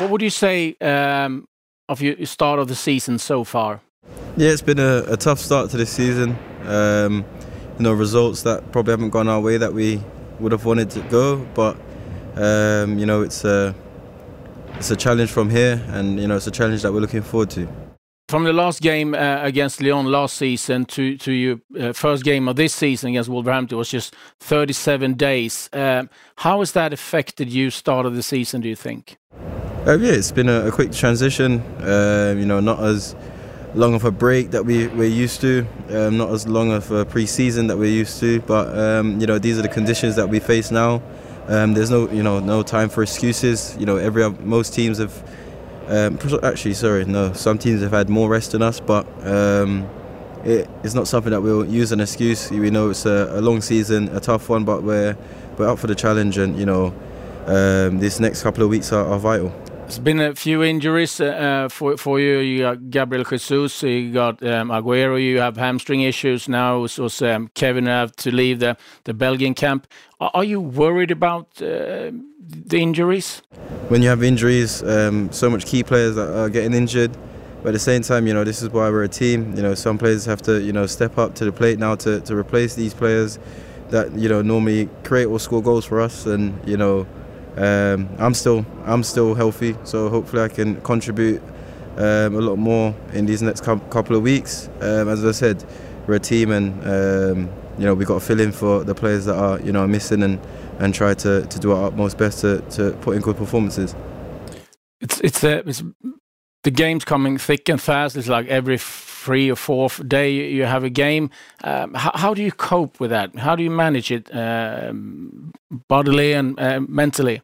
What would you say of your start of the season so far? Yeah, it's been a tough start to this season. Results that probably haven't gone our way that we would have wanted to go, but it's a challenge from here, and it's a challenge that we're looking forward to. From the last game against Lyon last season to your first game of this season against Wolverhampton was just 37 days. How has that affected you start of the season, do you think? Yeah, it's been a quick transition, not as long of a break that we're used to, not as long of a pre-season that we're used to, but these are the conditions that we face now. There's no time for excuses. Some teams have had more rest than us, but it's not something that we'll use an excuse. We know it's a long season, a tough one, but we're up for the challenge, and these next couple of weeks are vital. There's been a few injuries for you. You got Gabriel Jesus, you got Agüero, you have hamstring issues now. So Kevin have to leave the Belgian camp. Are you worried about the injuries? When you have injuries, so much key players that are getting injured. But at the same time, this is why we're a team. Some players have to, step up to the plate now to replace these players that normally create or score goals for us, and I'm still healthy, so hopefully I can contribute a lot more in these next couple of weeks. As I said, we're a team, and we've got to fill in for the players that are missing, and try to do our utmost best to put in good performances. It's the game's coming thick and fast. It's like every 3 or 4 day you have a game. How do you cope with that? How do you manage it bodily and mentally?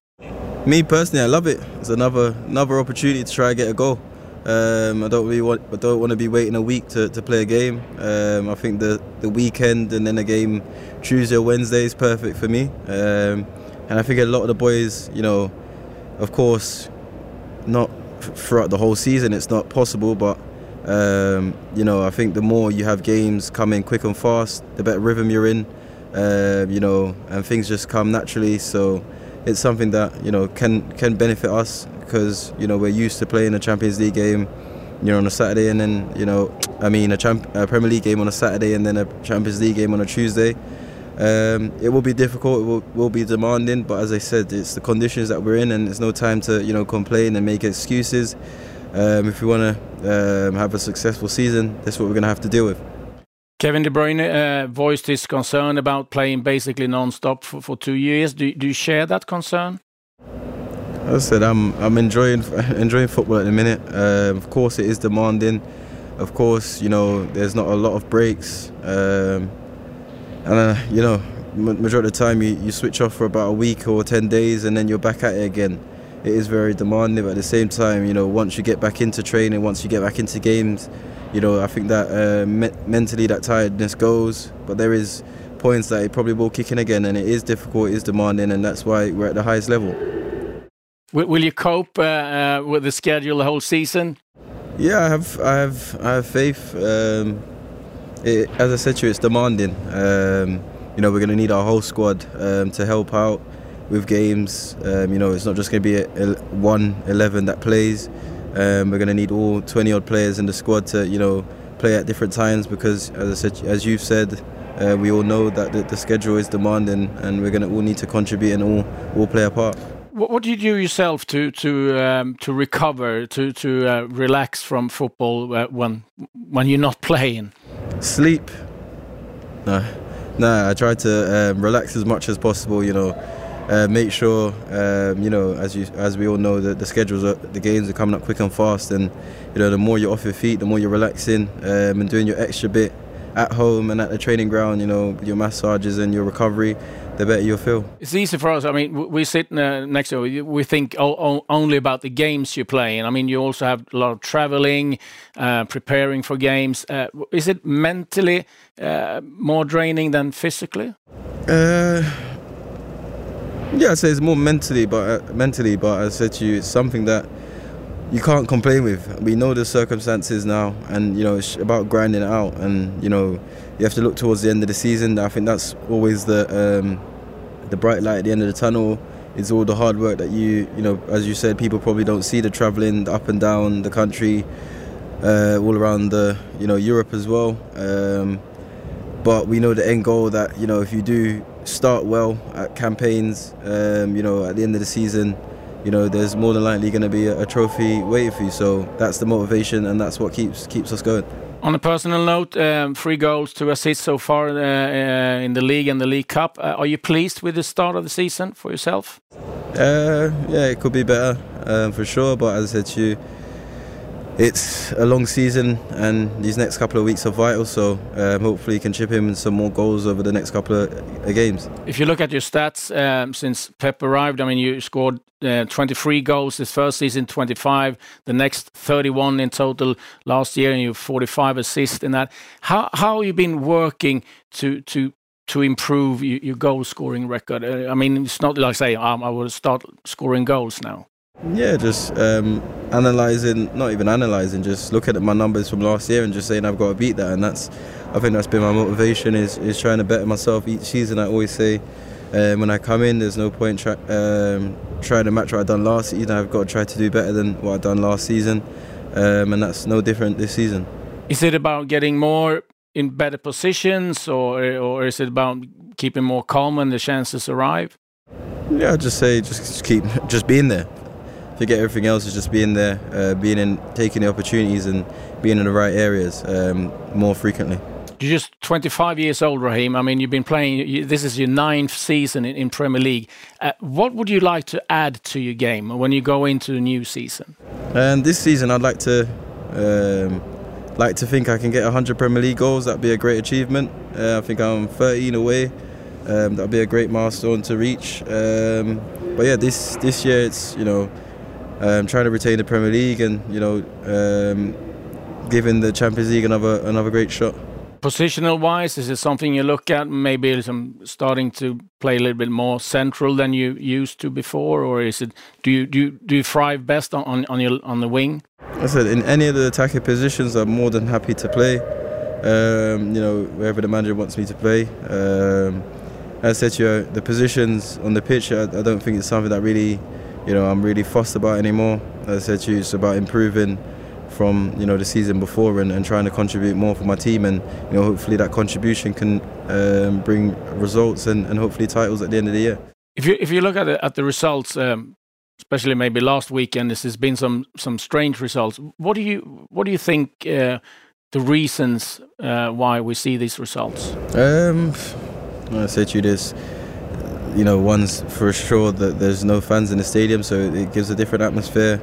Me personally, I love it. It's another opportunity to try and get a goal. I don't want to be waiting a week to play a game. I think the weekend and then a game Tuesday or Wednesday is perfect for me. And I think a lot of the boys, of course, not throughout the whole season, it's not possible, but I think the more you have games come in quick and fast, the better rhythm you're in, and things just come naturally. So it's something that can benefit us, because we're used to playing a Champions League game on a Saturday, and then a Premier League game on a Saturday, and then a Champions League game on a Tuesday. It will be difficult, it will be demanding, but as I said, it's the conditions that we're in, and there's no time to complain and make excuses. If we want to have a successful season, that's what we're going to have to deal with. Kevin De Bruyne voiced his concern about playing basically non-stop for 2 years. Do you share that concern? As I said, I'm enjoying football at the minute. Of course, it is demanding. Of course, there's not a lot of breaks, and majority of the time you switch off for about a week or 10 days, and then you're back at it again. It is very demanding, but at the same time, once you get back into training, once you get back into games, I think that mentally that tiredness goes. But there is points that it probably will kick in again, and it is difficult, it is demanding, and that's why we're at the highest level. Will you cope with the schedule the whole season? Yeah, I have faith. As I said to you, it's demanding. We're going to need our whole squad to help out with games. It's not just going to be one 11 that plays. We're going to need all 20 odd players in the squad to play at different times, because as you've said, we all know that the schedule is demanding, and we're going to all need to contribute and all play a part. What do you do yourself to recover, to relax from football when you're not playing? Sleep. No, I try to relax as much as possible. Make sure, as we all know, that the schedules, the games are coming up quick and fast, and the more you're off your feet, the more you're relaxing and doing your extra bit at home and at the training ground. Your massages and your recovery, the better you'll feel. It's easy for us. I mean, we sit next to you. We think only about the games you play, and I mean, you also have a lot of travelling, preparing for games. Is it mentally more draining than physically? Yeah, I'd say it's more mentally, but I said to you, it's something that you can't complain with. We know the circumstances now, and it's about grinding it out, and you have to look towards the end of the season. I think that's always the bright light at the end of the tunnel. it's all the hard work that you know, as you said, people probably don't see, the travelling up and down the country, all around the Europe as well. But we know the end goal, that if you do start well at campaigns, at the end of the season, there's more than likely going to be a trophy waiting for you. So that's the motivation, and that's what keeps us going. On a personal note, 3 goals, 2 assists so far in the league and the League Cup. Are you pleased with the start of the season for yourself? Yeah, it could be better for sure. But as I said to you, it's a long season, and these next couple of weeks are vital, so hopefully you can chip in some more goals over the next couple of games. If you look at your stats since Pep arrived, I mean, you scored 23 goals this first season, 25, the next 31 in total last year, and you have 45 assists in that. How have you been working to improve your goal-scoring record? I mean, it's not like, say, I will start scoring goals now. Yeah, just not even analysing, just look at my numbers from last year and just saying I've got to beat that, and I think that's been my motivation, is trying to better myself each season. I always say when I come in, there's no point trying to match what I've done last season. I've got to try to do better than what I've done last season, and that's no different this season. Is it about getting more in better positions, or is it about keeping more calm when the chances arrive? Yeah, I'd just say just being there. Forget everything else, is just being there, taking the opportunities and being in the right areas more frequently. You're just 25 years old, Raheem. I mean, you've been playing, this is your 9th season in Premier League. What would you like to add to your game when you go into the new season? And this season, I'd like to think I can get 100 Premier League goals. That'd be a great achievement. I think I'm 13 away. That'd be a great milestone to reach. But yeah, this year it's, trying to retain the Premier League and giving the Champions League another great shot. Positional wise, is it something you look at? Maybe some starting to play a little bit more central than you used to before, or is it do you thrive best on the wing? I said in any of the attacking positions, I'm more than happy to play. Wherever the manager wants me to play. As I said, the positions on the pitch, I don't think it's something that really. I'm really fussed about anymore. As I said to you, it's about improving from the season before and trying to contribute more for my team, and hopefully that contribution can bring results and hopefully titles at the end of the year. If you look at the results, especially maybe last weekend, this has been some strange results. What do you think the reasons why we see these results? I said to you this. One's for sure that there's no fans in the stadium, so it gives a different atmosphere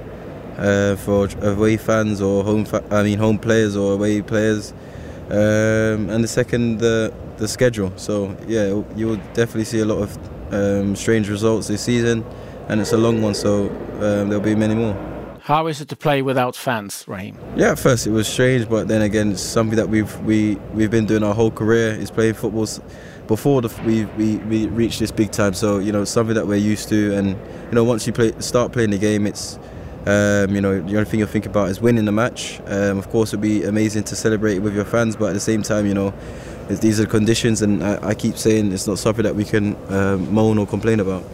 for away fans or home players or away players. And the second, the schedule. So yeah, you will definitely see a lot of strange results this season, and it's a long one, so there'll be many more. How is it to play without fans, Raheem? Yeah, at first it was strange, but then again, it's something that we've been doing our whole career, is playing football before we reached this big time. So it's something that we're used to, and once you start playing the game, it's the only thing you're thinking about is winning the match. Of course, it'd be amazing to celebrate with your fans, but at the same time, these are conditions, and I keep saying it's not something that we can moan or complain about.